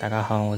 大家好，我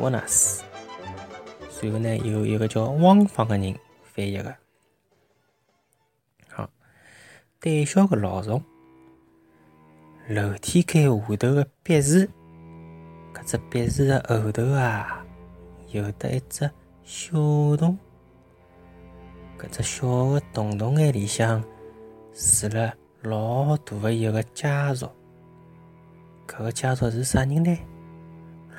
沃纳斯，随后呢有一个叫汪芳的人翻译个。好，胆小个老鼠，楼梯间下头个壁橱，搿只壁橱的后头啊，有得一只小洞。搿只小个洞洞眼里向住了老大个一个家族。搿个家族是啥人呢？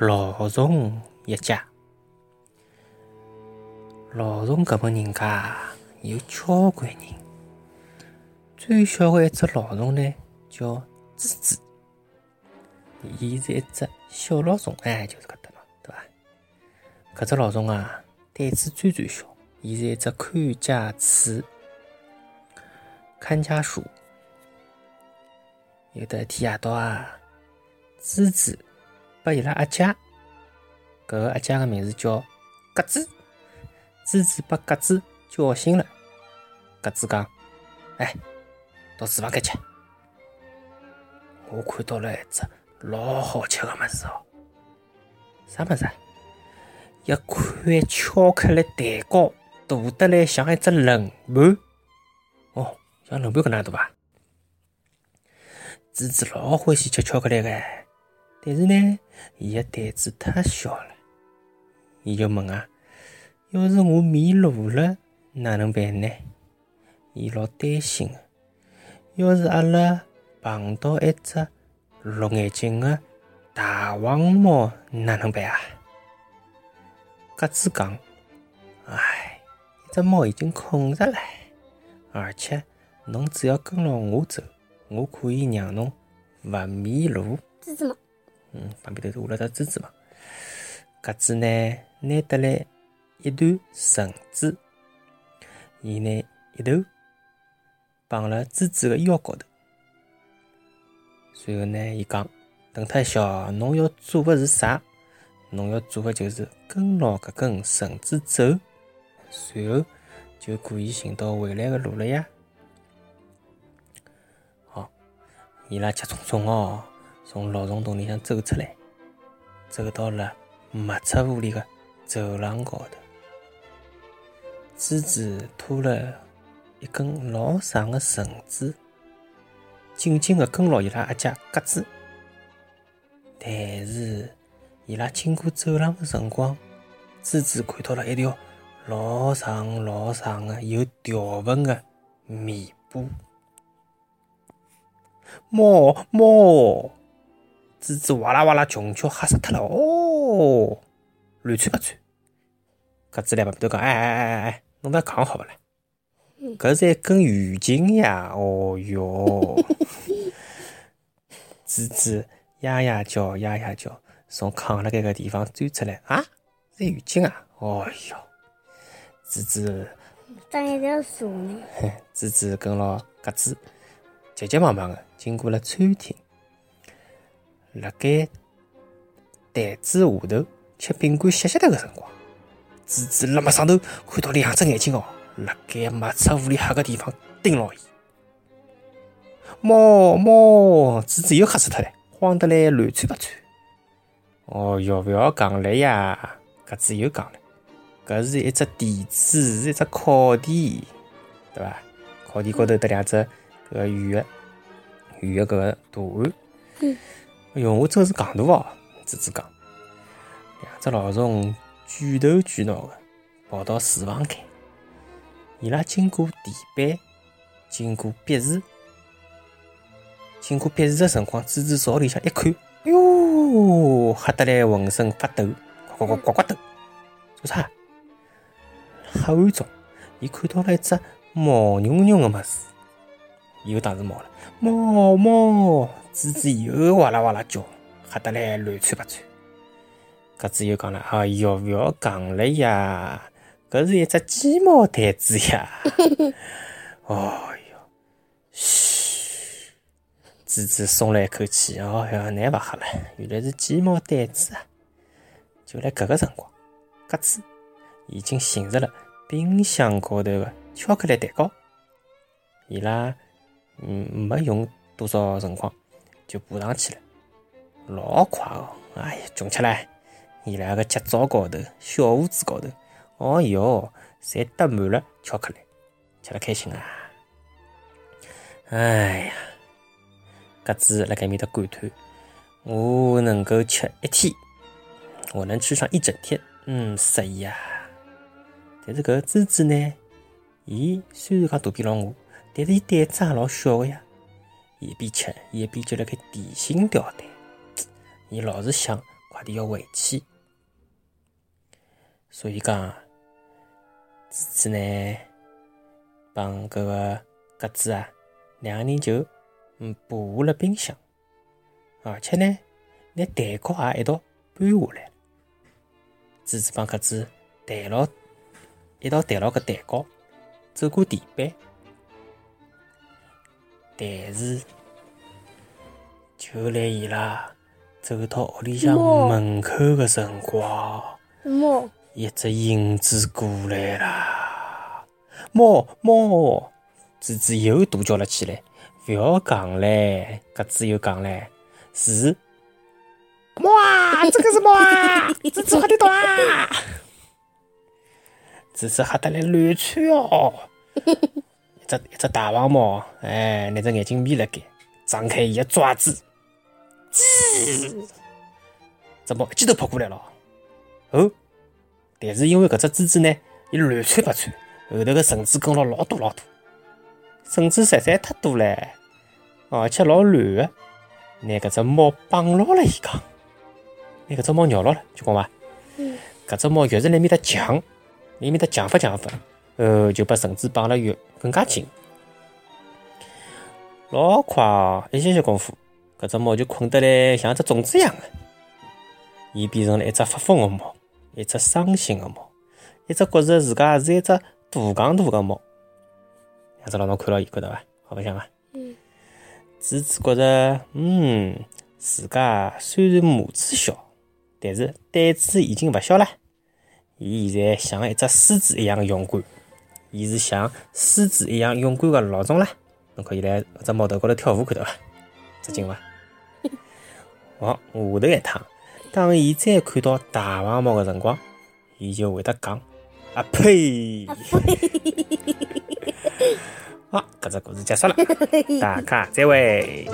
老鼠一家。老鼠搿帮人家有交关人，最小个一只老鼠呢叫吱吱，伊是一只小老鼠，就是搿搭嘛，对伐？搿只老鼠啊，胆子最小，伊是一只看家鼠。有得一天夜到啊，吱吱把伊拉阿姐，搿个阿姐个名字叫鸽子，吱吱把鸽子叫醒了。鸽子讲：“到厨房间去，我看到了一只老好吃个物事哦。啥物事啊？一块巧克力蛋糕，大得来像一只轮盘。哦，像轮盘搿能大伐？”吱吱老欢喜吃巧克力个。但是呢，伊个胆子太小了，伊就问啊：“要是我迷路了，哪能办呢？”伊老担心个。要是阿拉碰到一只绿眼睛个大黄猫，哪能办啊？鸽子讲：“一只猫已经困着了，而且侬只要跟牢我走，我可以让侬勿迷路。”吱吱猫。旁边头下了只蜘蛛嘛，鸽子呢拿得来一段绳子，伊呢一头绑了蜘蛛个腰高头，随后呢，伊讲：“等脱一下，侬要做个是啥？侬要做个就是跟牢搿根绳子走，随后就可以寻到回来个路了呀。”好，伊拉急匆匆哦。从老鼠洞里向走出来，走到了麦出屋里个走廊高头。吱吱拖了一根老长个绳子，紧紧个跟牢伊拉阿姐鸽子。但是伊拉经过走廊个辰光，吱吱看到了一条老长个有条纹个尾巴。猫！吱吱哇啦哇啦穷叫吓死脱了哦！乱窜八窜，搿只来旁边头讲：“哎，侬勿要讲好勿啦？搿是一根鱼筋呀！”哦哟！吱吱呀呀叫，从扛辣盖个地方钻出来啊！是鱼筋啊！哦哟！吱吱当一条蛇呢。吱吱跟牢鸽子急急忙忙个经过了餐厅。辣盖台子下头吃饼干歇歇的个辰光，吱吱辣么上头看到两只眼睛哦，辣盖麦出屋里黑个地方盯牢伊。猫！吱吱又吓死脱了，慌得来乱窜八窜。哦哟，勿要讲了呀！搿子又讲了，搿是一只地主，是一只烤地，对伐？烤地高头得两只搿鱼个搿个图案。我真是戆大哦！吱吱讲，两只老鼠举头举脑个跑到厨房间，伊拉经过地板，经过壁橱，经过壁橱个辰光，吱吱朝里向一看，哟，吓得来浑身发抖，呱呱抖，做啥？黑暗中，伊看到了一只毛茸茸个物事，又当是猫了，猫！吱吱又哇啦哇啦叫，吓得来乱窜八窜。搿只又讲了，哎哟，勿要讲了呀，搿是一只鸡毛掸子呀。哦哟，嘘，子子松了一口气，哦哟，难勿吓了，原来是鸡毛掸子啊！就辣搿个辰光，搿子已经寻着了冰箱高头个巧克力蛋糕，伊拉没用多少辰光就爬上去了，老快哦！哎呀，穷吃来，伊拉个脚爪高头、小胡子高头，哦哟，侪搭满了巧克力，吃了开心啊！哎呀，搿子辣搿面搭感叹，我能够吃一天，我能吃上一整天，适意啊！但是搿芝芝呢，伊虽然讲肚皮老饿，但是伊胆子也老小个呀，一边吃一边就辣盖提心吊胆。伊老是想快点要回去，所以讲，子子呢帮搿个鸽子啊，两个人就爬下了冰箱，而且呢，拿蛋糕也一道搬下来。子子帮鸽子一道抬牢搿蛋糕，走过地板，但是就来伊拉。走到屋里向门口的辰光，一只影子过来啦！猫猫，子子又大叫了起来。不要讲嘞，鸽子又讲嘞，是猫啊！这个是猫啊！子子快点躲啊！子子吓得来乱窜哦！一只大黄猫，哎，拿只眼睛眯了盖，张开伊的爪子。怎么一记头跑过来了？哦，但是因为搿只蜘蛛呢，伊乱窜八窜，后头个绳子跟牢老大，绳子实在太多了，而且老乱个，拿搿只猫绑牢了伊讲，拿搿只猫绕牢了，就讲伐？搿只猫越是辣面搭强，辣面搭强法，就把绳子绑了越更加紧，老快哦，一歇歇功夫。搿只猫就困得来像只种子一样的，伊变成了一只发疯的猫，一只伤心的猫，一只觉着自家是一只大戆大个猫。两只老侬看牢伊，觉得伐？好白相伐？子子觉着，自家虽然母子小，但是胆子已经勿小了。伊现在像一只狮子一样的勇敢，伊是像狮子一样勇敢的老种啦。侬看伊来搿只猫头高头跳舞，看到伐？吃惊伐？往下头一趟，当伊再看到大黄猫的辰光，伊就会得讲：“啊呸！”好，搿只故事结束了，大家再会。